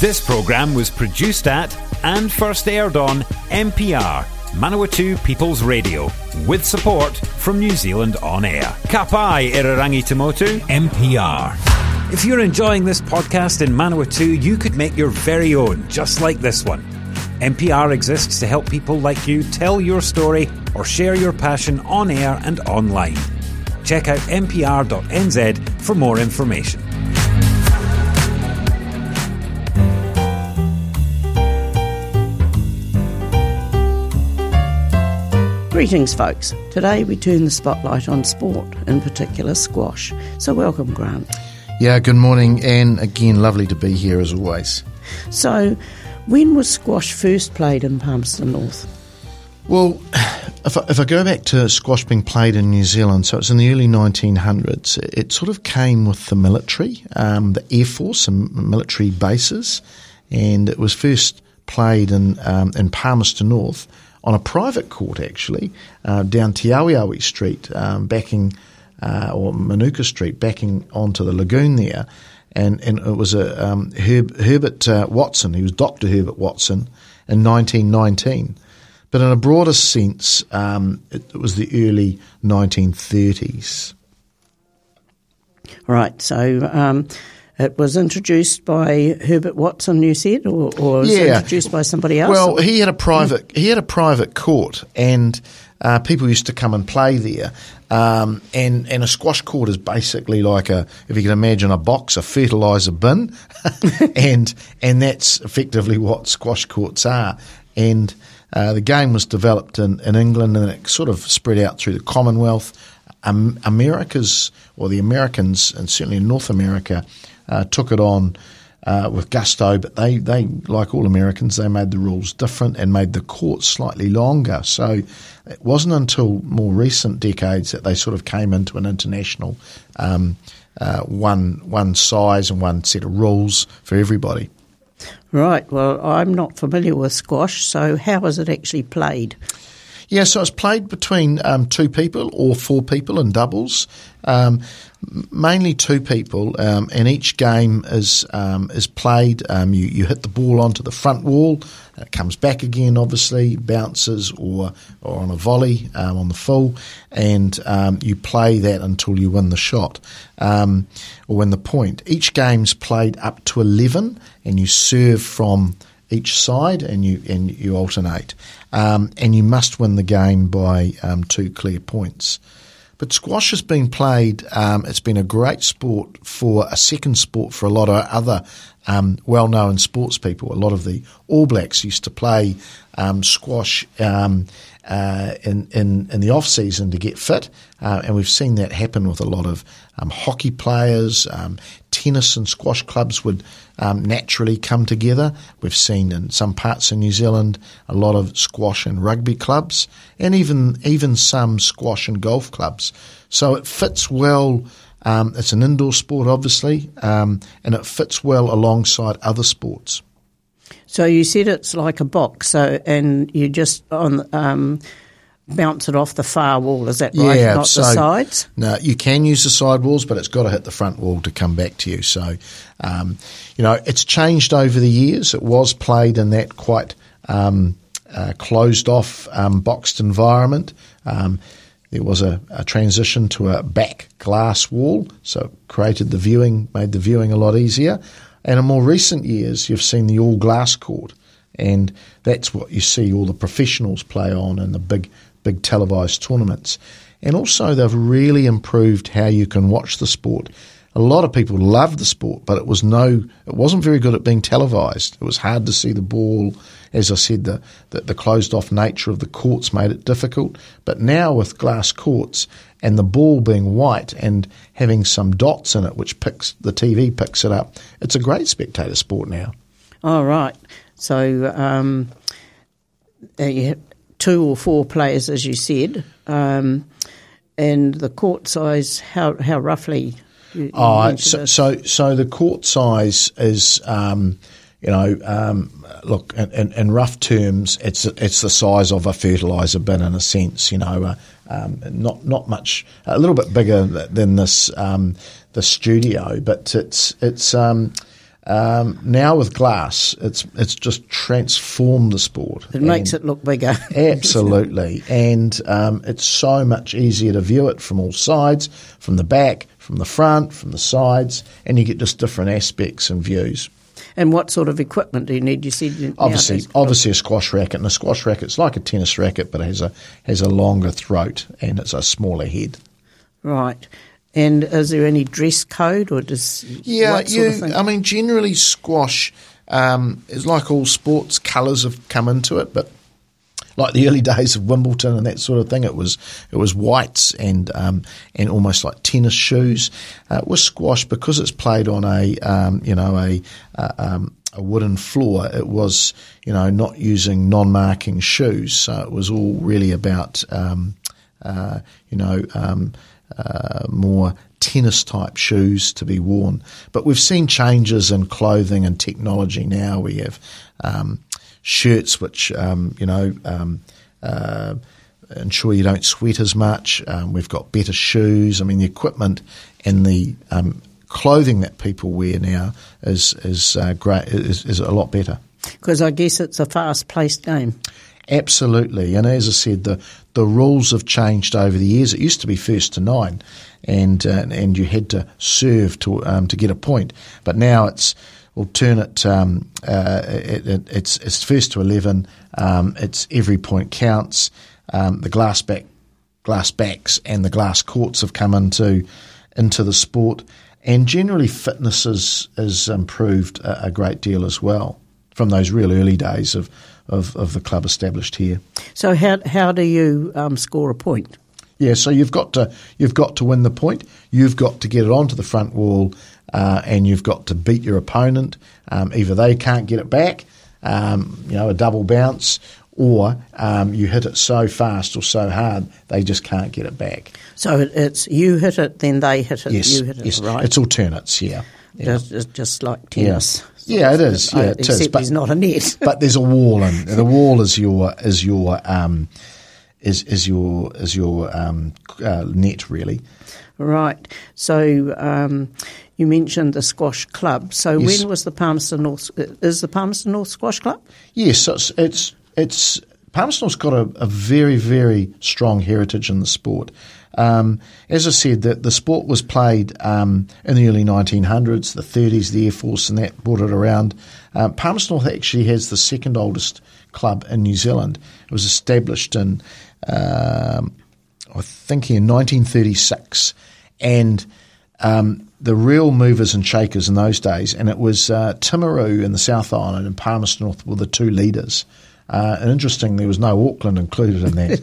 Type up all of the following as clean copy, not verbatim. This programme was produced at and first aired on MPR, Manawatū People's Radio, with support from New Zealand On Air. Ka pai irarangi tamotu, MPR. If you're enjoying this podcast in Manawatū, you could make your very own, just like this one. MPR exists to help people like you tell your story or share your passion on air and online. Check out mpr.nz for more information. Greetings, folks. Today we turn the spotlight on sport, in particular squash. So welcome, Grant. Yeah, good morning, Anne. Again, lovely to be here as always. So, when was squash first played in Palmerston North? Well, if I go back to squash being played in New Zealand, so it's in the early 1900s. It sort of came with the military, the Air Force and military bases, and it was first played in Palmerston North, on a private court, actually, down Te Awiawi Street, or Manuka Street, backing onto the lagoon there. And it was Herbert Watson, he was Dr. Herbert Watson, in 1919. But in a broader sense, it was the early 1930s. Right, so... it was introduced by Herbert Watson, you said, or was introduced by somebody else? Well, he had a private court, and people used to come and play there. And a squash court is basically like if you can imagine a box, a fertiliser bin, and that's effectively what squash courts are. And the game was developed in England, and it sort of spread out through the Commonwealth. The Americans, and certainly in North America, took it on with gusto, but they, like all Americans, they made the rules different and made the court slightly longer. So it wasn't until more recent decades that they sort of came into an international one size and one set of rules for everybody. Right. Well, I'm not familiar with squash, so how is it actually played? Yeah, so it's played between two people or four people in doubles, mainly two people, and each game is played. You hit the ball onto the front wall, and it comes back again, obviously, bounces or on a volley on the full, and you play that until you win the shot or win the point. Each game's played up to 11, and you serve from each side, and you alternate. And you must win the game by two clear points. But squash has been played. It's been a great sport for a lot of other well-known sports people. A lot of the All Blacks used to play squash in the off-season to get fit, and we've seen that happen with a lot of hockey players. Tennis and squash clubs would naturally come together. We've seen in some parts of New Zealand a lot of squash and rugby clubs, and even some squash and golf clubs. So it fits well. It's an indoor sport, obviously, and it fits well alongside other sports. So you said it's like a box, and you just bounce it off the far wall, is that right? Yeah, not the sides? No, you can use the side walls, but it's got to hit the front wall to come back to you. So, it's changed over the years. It was played in that quite closed-off, boxed environment. There was a transition to a back glass wall, so it made the viewing a lot easier. And in more recent years, you've seen the all-glass court, and that's what you see all the professionals play on in the big televised tournaments. And also they've really improved how you can watch the sport. A lot of people love the sport, but it wasn't very good at being televised. It was hard to see the ball. As I said, the closed-off nature of the courts made it difficult. But now with glass courts and the ball being white and having some dots in it, which the TV picks it up, it's a great spectator sport now. All right. So you have two or four players, as you said, and the court size, how roughly... So the court size is, look, in rough terms, it's the size of a fertiliser bin in a sense, not much, a little bit bigger than this the studio, but it's Now with glass, it's just transformed the sport. It makes it look bigger. Absolutely. And it's so much easier to view it from all sides, from the back, from the front, from the sides, and you get just different aspects and views. And what sort of equipment do you need? You said obviously a squash racket, and a squash racket's like a tennis racket, but it has a longer throat and it's a smaller head. Right. And is there any dress code or does what sort of thing? I mean, generally squash is like all sports. Colours have come into it, but like the early days of Wimbledon and that sort of thing, it was whites and almost like tennis shoes. With squash, because it's played on a wooden floor, it was not using non-marking shoes, so it was all really about more tennis-type shoes to be worn. But we've seen changes in clothing and technology now. We have shirts which, ensure you don't sweat as much. We've got better shoes. I mean, the equipment and the clothing that people wear now is great, is a lot better. Because I guess it's a fast-paced game. Absolutely, and as I said, the rules have changed over the years. It used to be 1st to 9, and you had to serve to get a point. But now it's 1st to 11. It's every point counts. The glass backs, and the glass courts have come into the sport, and generally fitness has improved a great deal as well from those real early days of the club established here. So how do you score a point? Yeah, so you've got to win the point. You've got to get it onto the front wall, and you've got to beat your opponent. Either they can't get it back, a double bounce, or you hit it so fast or so hard they just can't get it back. So it's you hit it, then they hit it. Yes, you hit it. Yes. Right. It's alternates. Yeah. Yeah. Just like tennis. Yeah, it is. Yeah, it is. But there's not a net. But there's a wall, and the wall is your net, really. Right. So you mentioned the squash club. So yes. When was the Palmerston North? Is the Palmerston North Squash Club? Yes, it's Palmerston North's got a very, very strong heritage in the sport. As I said, the sport was played in the early 1900s, the 30s, the Air Force, and that brought it around. Palmerston North actually has the second oldest club in New Zealand. It was established in 1936, and the real movers and shakers in those days, and it was Timaru in the South Island and Palmerston North were the two leaders. And interesting, there was no Auckland included in that.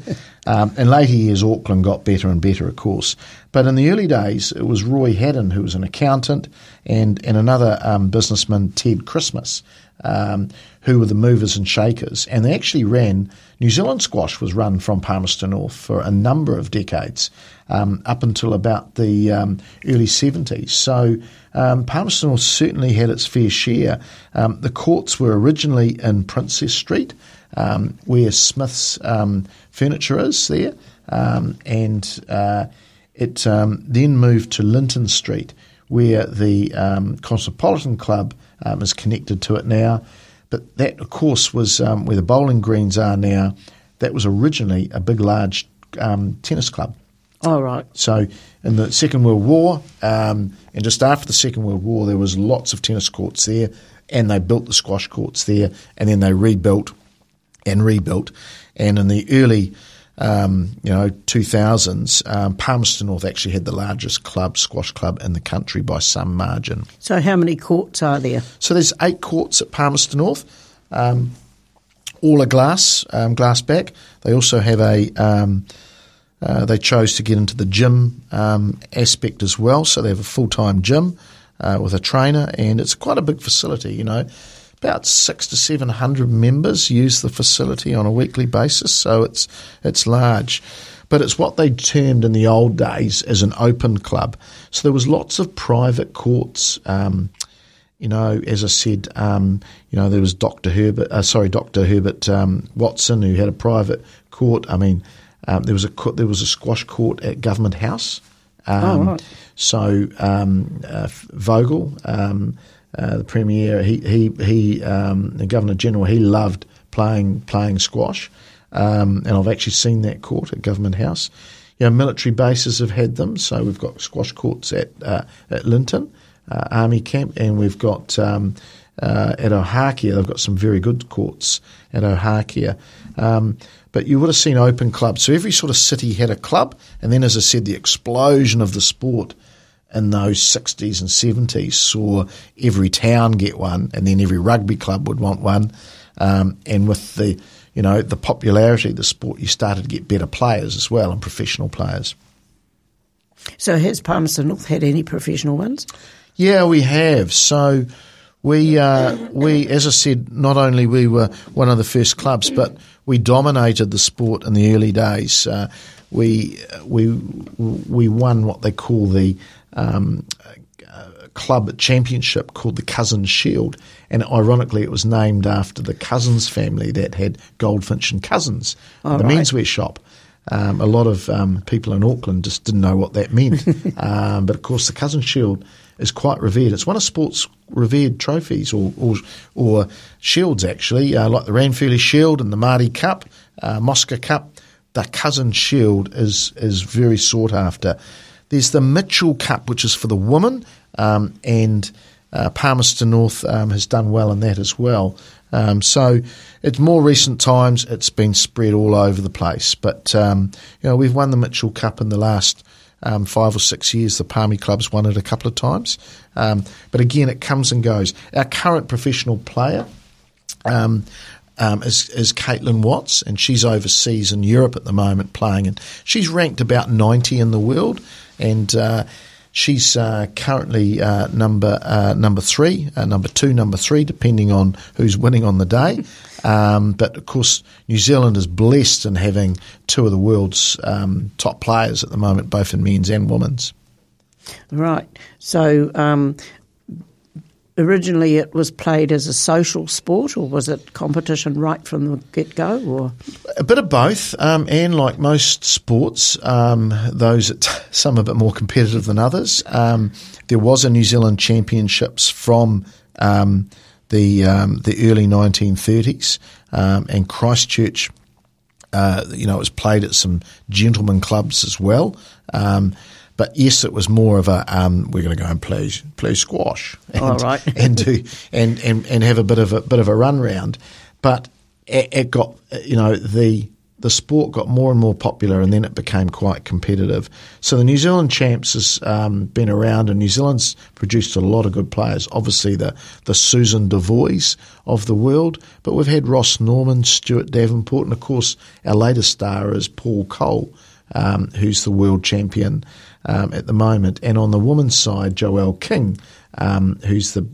In later years, Auckland got better and better, of course. But in the early days, it was Roy Haddon, who was an accountant, and another businessman, Ted Christmas, who were the movers and shakers. And they actually ran – New Zealand squash was run from Palmerston North for a number of decades, up until about the early 70s. So Palmerston North certainly had its fair share. The courts were originally in Princess Street, where Smith's furniture is there, and it then moved to Linton Street, where the Cosmopolitan Club is connected to it now. But that, of course, was where the bowling greens are now. That was originally a big, large tennis club. Oh, right. So in the Second World War, and just after the Second World War, there was lots of tennis courts there, and they built the squash courts there, and then they rebuilt, and in the early 2000s, Palmerston North actually had the largest squash club in the country by some margin. So how many courts are there? So there's 8 courts at Palmerston North, all are glass back. They also have they chose to get into the gym aspect as well, so they have a full-time gym with a trainer, and it's quite a big facility, About 600 to 700 members use the facility on a weekly basis, so it's large. But it's what they termed in the old days as an open club. So there was lots of private courts. As I said, there was Dr. Herbert Watson, who had a private court. I mean, there was a squash court at Government House. Vogel. the Premier, the Governor General, he loved playing squash, and I've actually seen that court at Government House. You know, military bases have had them, so we've got squash courts at Linton Army Camp, and we've got at Ohākia, they've got some very good courts at Ohākia. But you would have seen open clubs. So every sort of city had a club, and then, as I said, the explosion of the sport in those 60s and 70s saw every town get one, and then every rugby club would want one. And with the, you know, the popularity of the sport, you started to get better players as well, and professional players. So has Palmerston North had any professional ones? Yeah, we have. So we, as I said, not only we were one of the first clubs, but we dominated the sport in the early days. We won what they call the club championship called the Cousin Shield, and ironically it was named after the Cousins family that had Goldfinch and Cousins, menswear shop. A lot of people in Auckland just didn't know what that meant. But of course the Cousin Shield is quite revered. It's one of sports revered trophies or shields actually, like the Ranfurly Shield and the Mardi Cup, Mosca Cup. The Cousin Shield is very sought after. There's the Mitchell Cup, which is for the women, and Palmerston North has done well in that as well. So it's more recent times, it's been spread all over the place. But, you know, we've won the Mitchell Cup in the last 5 or 6 years. The Palmy Club's won it a couple of times. But again, it comes and goes. Our current professional player is Caitlin Watts, and she's overseas in Europe at the moment playing, and she's ranked about 90 in the world, and she's currently number 2, number 3, depending on who's winning on the day. But of course, New Zealand is blessed in having two of the world's top players at the moment, both in men's and women's. Right. So originally it was played as a social sport, or was it competition right from the get-go? Or a bit of both, and like most sports, some are a bit more competitive than others. There was a New Zealand Championships from the early 1930s, and Christchurch, you know, it was played at some gentlemen clubs as well. But yes, it was more of a we're going to go and play squash, and, all right. and have a bit of a run round. But it got, you know, the sport got more and more popular, and then it became quite competitive. So the New Zealand Champs has been around, and New Zealand's produced a lot of good players. Obviously, the Susan Devoys of the world, but we've had Ross Norman, Stuart Davenport, and of course our latest star is Paul Cole, who's the world champion at the moment. And on the women's side, Joelle King, who's the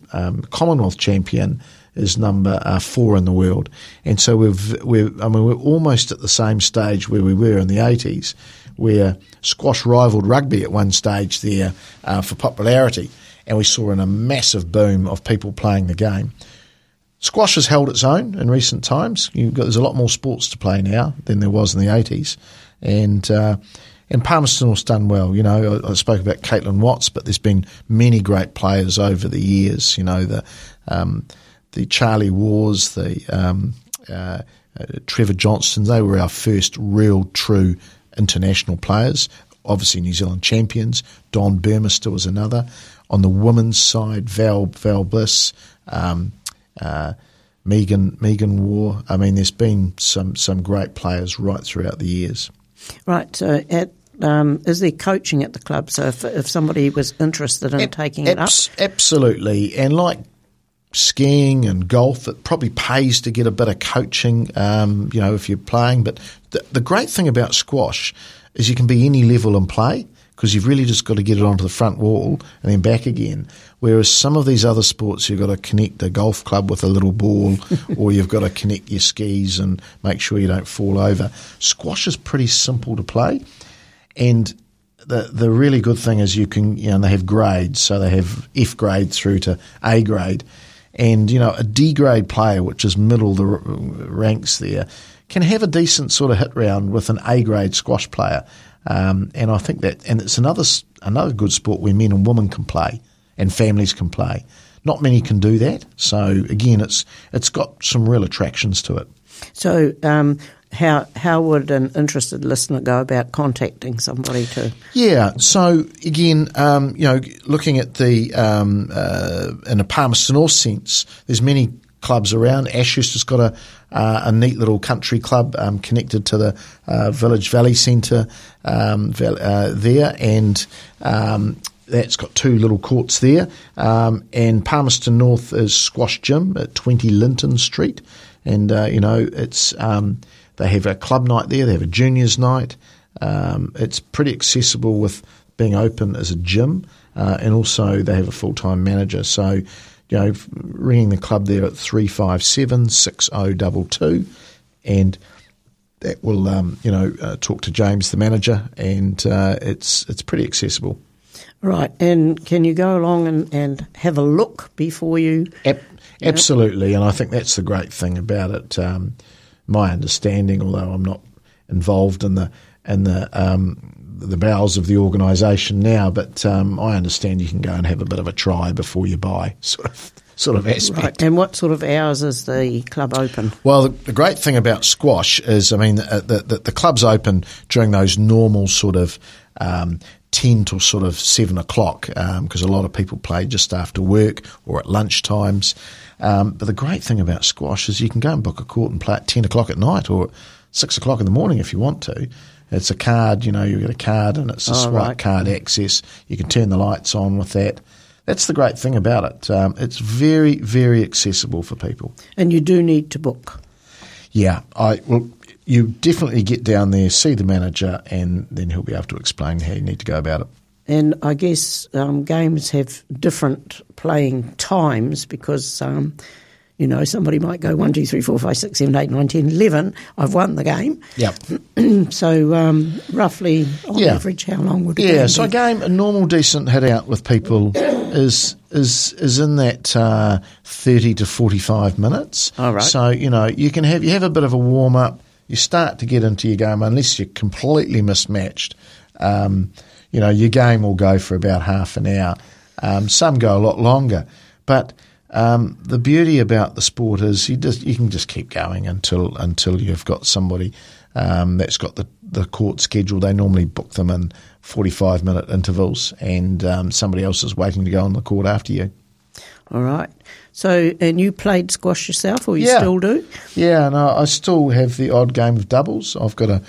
Commonwealth champion, is number 4 in the world. And so we're almost at the same stage where we were in the 80s, where squash rivaled rugby at one stage there for popularity, and we saw a massive boom of people playing the game. Squash has held its own in recent times. There's a lot more sports to play now than there was in the 80s, and Palmerston North's done well. You know, I spoke about Caitlin Watts, but there's been many great players over the years. You know, the Charlie Wars, the Trevor Johnston. They were our first real, true international players. Obviously, New Zealand champions. Don Burmester was another. On the women's side, Val Bliss, Megan War. I mean, there's been some great players right throughout the years. Right. So is there coaching at the club? So if somebody was interested in taking it up? Absolutely. And like skiing and golf, it probably pays to get a bit of coaching, you know, if you're playing. But the great thing about squash is you can be any level and play, because you've really just got to get it onto the front wall and then back again. Whereas some of these other sports, you've got to connect a golf club with a little ball, or you've got to connect your skis and make sure you don't fall over. Squash is pretty simple to play, and the really good thing is you can, you know, and they have grades, so they have F grade through to A grade, and you know, a D grade player, which is middle the ranks there, can have a decent sort of hit round with an A grade squash player. And I think that, and it's another good sport where men and women can play and families can play. Not many can do that. So again, it's got some real attractions to it. So how would an interested listener go about contacting somebody to? Yeah, so again, looking at the in a Palmerston North sense, there's many clubs around. Ashurst has got a neat little country club connected to the Village Valley Centre there, and that's got two little courts there. And Palmerston North is squash gym at 20 Linton Street, and it's they have a club night there. They have a juniors night. It's pretty accessible with being open as a gym, and also they have a full-time manager. So, ringing the club there at 357-6022, and that will, talk to James, the manager, and it's pretty accessible. Right, and can you go along and have a look before you? Absolutely, and I think that's the great thing about it. My understanding, although I'm not involved in the bowels of the organisation now, but I understand you can go and have a bit of a try before you buy, sort of aspect. Right. And what sort of hours is the club open? Well, the great thing about squash is, the club's open during those normal sort of 10 till sort of 7 o'clock, because a lot of people play just after work or at lunch times. But the great thing about squash is you can go and book a court and play at 10 o'clock at night or 6 o'clock in the morning if you want to. It's a card, you get a card and it's a swipe card access. You can turn the lights on with that. That's the great thing about it. It's very, very accessible for people. And you do need to book. Yeah. You definitely get down there, see the manager, and then he'll be able to explain how you need to go about it. And I guess games have different playing times because somebody might go 1, 2, 3, 4, 5, 6, 7, 8, 9, 10, 11. I've won the game. Yep. So roughly on average, how long would it be? Yeah, so a game, a normal decent hit out with people is in that 30 to 45 minutes. All right. So, you have a bit of a warm-up. You start to get into your game, unless you're completely mismatched. Your game will go for about half an hour. Some go a lot longer, but the beauty about the sport is you can just keep going until you've got somebody that's got the court schedule. They normally book them in 45-minute intervals, and somebody else is waiting to go on the court after you. All right. So, and you played squash yourself, or you still do? Yeah, no, I still have the odd game of doubles. I've got a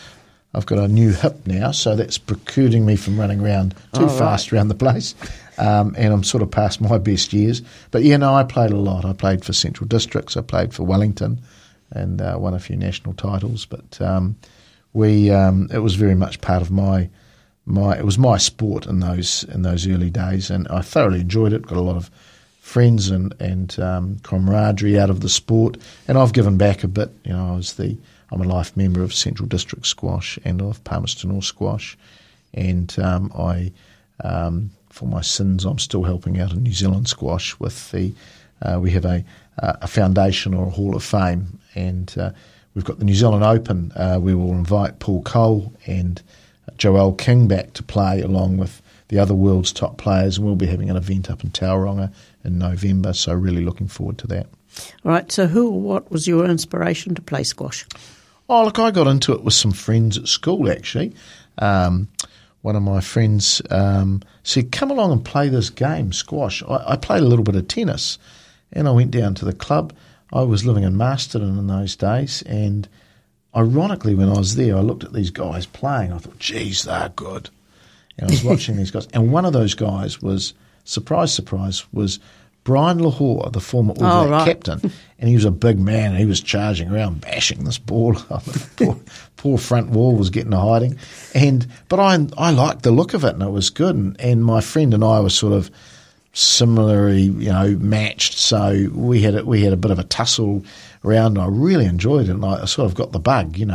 new hip now, so that's precluding me from running around too fast around the place. And I'm sort of past my best years. But, I played a lot. I played for Central Districts. I played for Wellington and won a few national titles. But it was very much part of my sport in those early days. And I thoroughly enjoyed it. Got a lot of friends and camaraderie out of the sport. And I've given back a bit. I'm a life member of Central District Squash and of Palmerston North Squash. And for my sins, I'm still helping out in New Zealand Squash with we have a foundation or a Hall of Fame, and we've got the New Zealand Open. We will invite Paul Cole and Joelle King back to play along with the other world's top players, and we'll be having an event up in Tauranga in November, so really looking forward to that. All right, so what was your inspiration to play squash? Oh, look, I got into it with some friends at school, actually. One of my friends said, come along and play this game, squash. I played a little bit of tennis, and I went down to the club. I was living in Masterton in those days, and ironically when I was there, I looked at these guys playing. I thought, geez, they're good. And I was watching these guys. And one of those guys was, surprise, surprise, was Brian Lahore, the former All Black captain, and he was a big man. And he was charging around, bashing this ball. Poor front wall was getting a hiding, but I liked the look of it, and it was good. And my friend and I were sort of similarly, matched. So we had a bit of a tussle around. And I really enjoyed it, and I sort of got the bug, And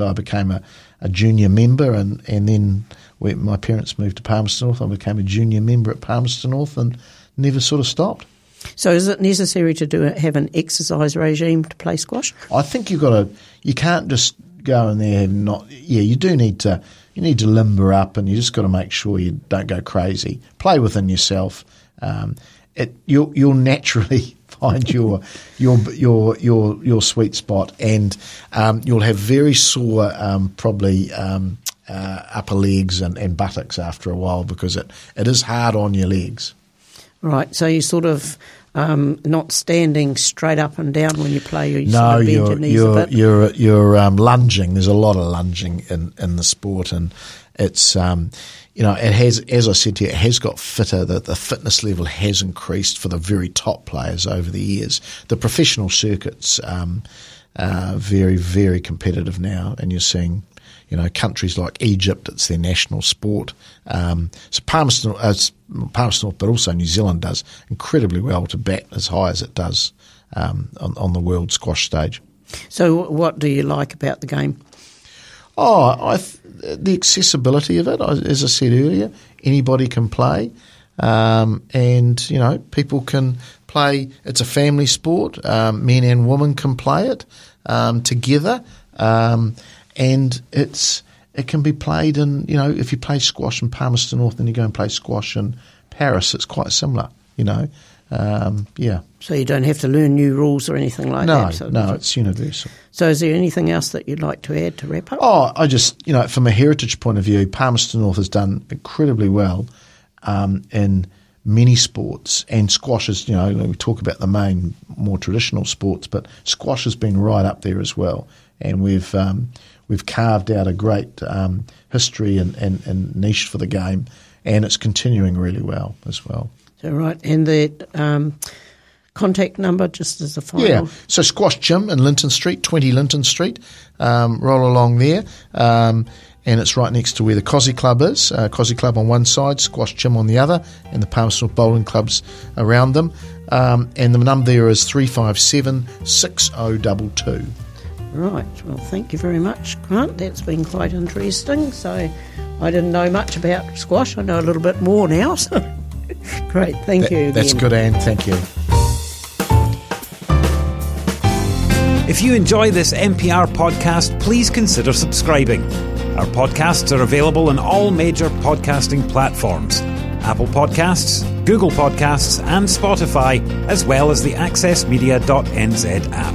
I became a junior member, and then my parents moved to Palmerston North. I became a junior member at Palmerston North, and never sort of stopped. So is it necessary to have an exercise regime to play squash? I think you can't just go in there and not. Yeah, you need to limber up, and you just got to make sure you don't go crazy. Play within yourself. you'll naturally find your sweet spot, and you'll have very sore upper legs and buttocks after a while, because it is hard on your legs. Right, so you sort of not standing straight up and down when you play. You're lunging. There's a lot of lunging in the sport, and it's it has, as I said to you, it has got fitter. The fitness level has increased for the very top players over the years. The professional circuits are very, very competitive now, and you're seeing, countries like Egypt, it's their national sport. So Palmerston North, but also New Zealand, does incredibly well to bat as high as it does on the world squash stage. So what do you like about the game? Oh, the accessibility of it. As I said earlier, anybody can play, and people can play. It's a family sport. Men and women can play it together. And it can be played in, if you play squash in Palmerston North and you go and play squash in Paris, it's quite similar, yeah. So you don't have to learn new rules or anything like that? No, it's universal. So is there anything else that you'd like to add to wrap up? Oh, I just, from a heritage point of view, Palmerston North has done incredibly well in many sports, and squash is, we talk about the main, more traditional sports, but squash has been right up there as well. And we've carved out a great history and niche for the game, and it's continuing really well as well. So right, and the contact number just as a final. Yeah, so Squash Gym in Linton Street, 20 Linton Street, roll along there, and it's right next to where the Cozzy Club is. Cozzy Club on one side, Squash Gym on the other, and the Palmerston Bowling Clubs around them. And the number there is 357-6022. Right, well, thank you very much, Grant. That's been quite interesting. So I didn't know much about squash. I know a little bit more now. So. Great, thank you again. That's good, Anne. Thank you. If you enjoy this NPR podcast, please consider subscribing. Our podcasts are available on all major podcasting platforms: Apple Podcasts, Google Podcasts and Spotify, as well as the accessmedia.nz app.